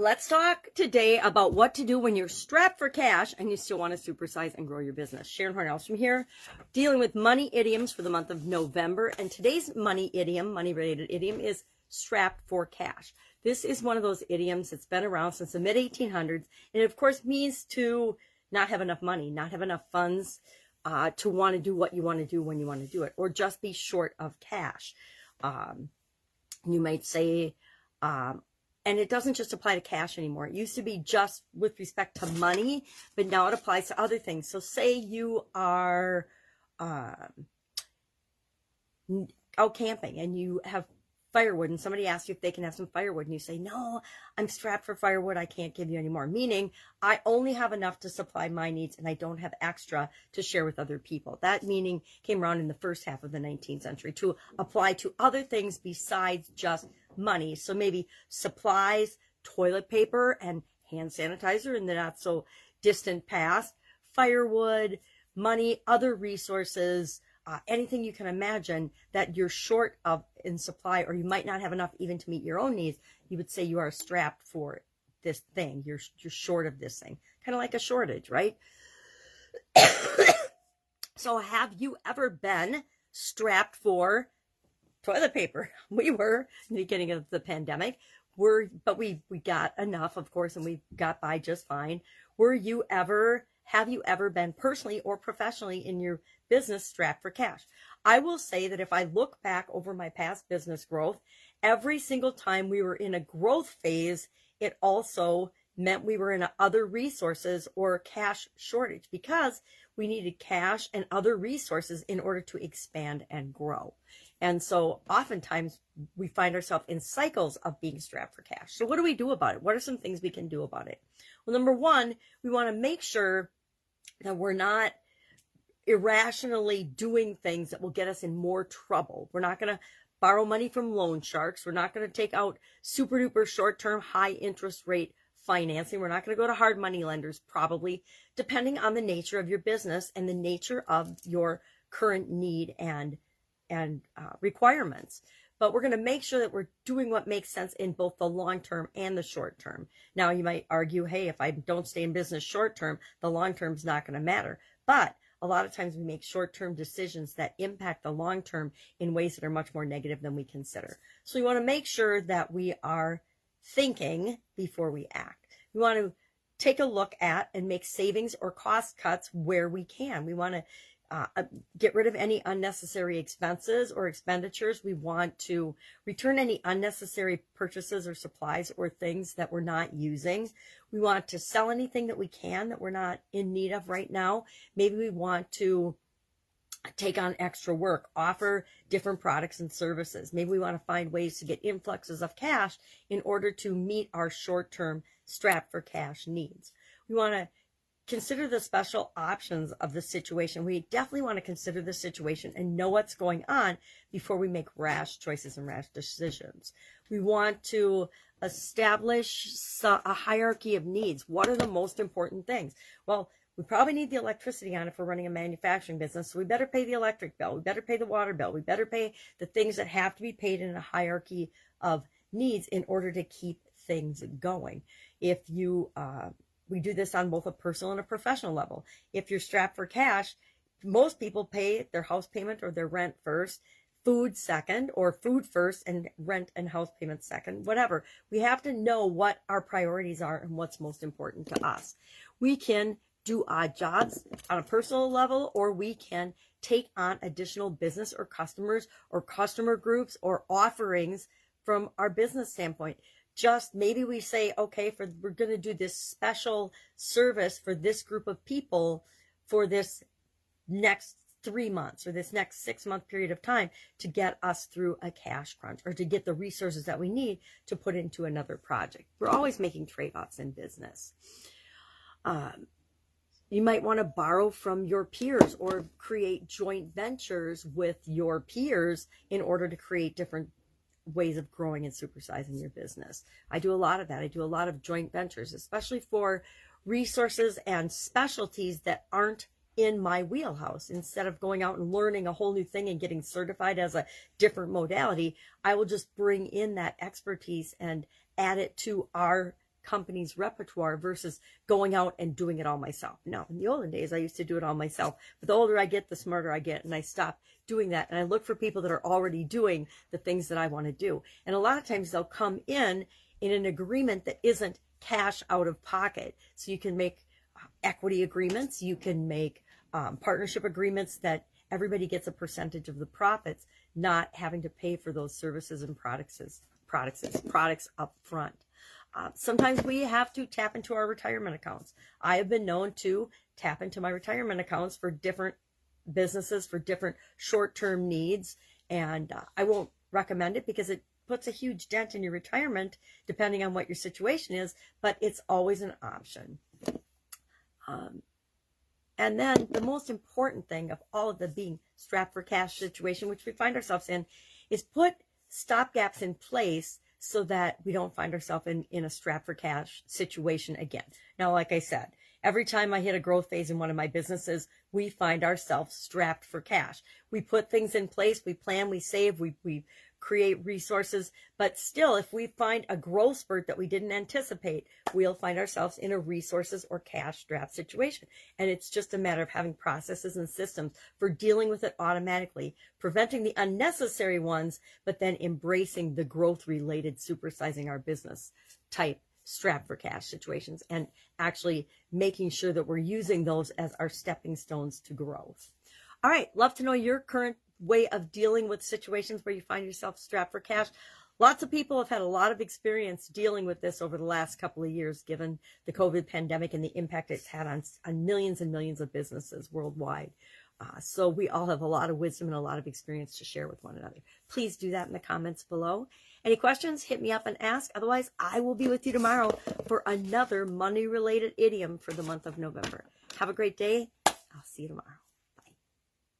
Let's talk today about what to do when you're strapped for cash and you still want to supersize and grow your business. Sharon Hornell from here, dealing with money idioms for the month of November. And today's money idiom, money-related idiom, is strapped for cash. This is one of those idioms that's been around since the mid-1800s. And it, of course, means to not have enough money, not have enough funds to want to do what you want to do when you want to do it, or just be short of cash. You might say... And it doesn't just apply to cash anymore. It used to be just with respect to money, but now it applies to other things. So say you are out camping and you have firewood, and somebody asks you if they can have some firewood, and you say, no, I'm strapped for firewood. I can't give you any more. Meaning, I only have enough to supply my needs, and I don't have extra to share with other people. That meaning came around in the first half of the 19th century to apply to other things besides just money. So maybe supplies, toilet paper, and hand sanitizer in the not so distant past, firewood, money, other resources, anything you can imagine that you're short of in supply, or you might not have enough even to meet your own needs. You would say you are strapped for this thing. You're short of this thing. Kind of like a shortage, right? So have you ever been strapped for toilet paper? We were in the beginning of the pandemic. But we got enough, of course, and we got by just fine. Have you ever been personally or professionally in your business strapped for cash? I will say that if I look back over my past business growth, every single time we were in a growth phase, it also meant we were in other resources or cash shortage, because we needed cash and other resources in order to expand and grow. And so oftentimes we find ourselves in cycles of being strapped for cash. So what do we do about it? What are some things we can do about it? Well, number one, we want to make sure that we're not irrationally doing things that will get us in more trouble. We're not going to borrow money from loan sharks. We're not going to take out super duper short-term high interest rate financing. We're not going to go to hard money lenders, probably, depending on the nature of your business and the nature of your current need and requirements. But we're going to make sure that we're doing what makes sense in both the long term and the short term. Now, you might argue, hey, if I don't stay in business short term, the long term is not going to matter. But a lot of times we make short term decisions that impact the long term in ways that are much more negative than we consider. So we want to make sure that we are thinking before we act. We want to take a look at and make savings or cost cuts where we can. We want to get rid of any unnecessary expenses or expenditures. We want to return any unnecessary purchases or supplies or things that we're not using. We want to sell anything that we can that we're not in need of right now. Maybe we want to take on extra work, offer different products and services. Maybe we want to find ways to get influxes of cash in order to meet our short-term strap for cash needs. We want to consider the special options of the situation. We definitely want to consider the situation and know what's going on before we make rash choices and rash decisions. We want to establish a hierarchy of needs. What are the most important things? Well, we probably need the electricity on if we're running a manufacturing business, so we better pay the electric bill. We better pay the water bill. We better pay the things that have to be paid in a hierarchy of needs in order to keep things going. If you, we do this on both a personal and a professional level. If you're strapped for cash, most people pay their house payment or their rent first, food second, or food first and rent and house payment second, whatever. We have to know what our priorities are and what's most important to us. We can do odd jobs on a personal level, or we can take on additional business or customers or customer groups or offerings from our business standpoint. Just maybe we say, okay, we're going to do this special service for this group of people for this next 3 months or this next 6 month period of time to get us through a cash crunch or to get the resources that we need to put into another project. We're always making trade-offs in business. You might want to borrow from your peers or create joint ventures with your peers in order to create different ways of growing and supersizing your business. I do a lot of that. I do a lot of joint ventures, especially for resources and specialties that aren't in my wheelhouse. Instead of going out and learning a whole new thing and getting certified as a different modality, I will just bring in that expertise and add it to our company's repertoire versus going out and doing it all myself. Now, in the olden days, I used to do it all myself, but the older I get, the smarter I get, and I stop doing that. And I look for people that are already doing the things that I want to do. And a lot of times they'll come in an agreement that isn't cash out of pocket. So you can make equity agreements, you can make partnership agreements that everybody gets a percentage of the profits, not having to pay for those services and products up front. Sometimes we have to tap into our retirement accounts. I have been known to tap into my retirement accounts for different businesses, for different short-term needs, and I won't recommend it because it puts a huge dent in your retirement depending on what your situation is, but it's always an option. And then the most important thing of all of the being strapped for cash situation, which we find ourselves in, is put stopgaps in place so that we don't find ourselves in a strapped for cash situation again. Now, like I said, every time I hit a growth phase in one of my businesses, we find ourselves strapped for cash. We put things in place, we plan, we save, we create resources, but still, if we find a growth spurt that we didn't anticipate, we'll find ourselves in a resources or cash strapped situation. And it's just a matter of having processes and systems for dealing with it automatically, preventing the unnecessary ones, but then embracing the growth-related supersizing our business type strapped for cash situations and actually making sure that we're using those as our stepping stones to growth. All right, love to know your current way of dealing with situations where you find yourself strapped for cash. Lots of people have had a lot of experience dealing with this over the last couple of years, given the COVID pandemic and the impact it's had on millions and millions of businesses worldwide. So we all have a lot of wisdom and a lot of experience to share with one another. Please do that in the comments below. Any questions, hit me up and ask. Otherwise, I will be with you tomorrow for another money-related idiom for the month of November. Have a great day. I'll see you tomorrow.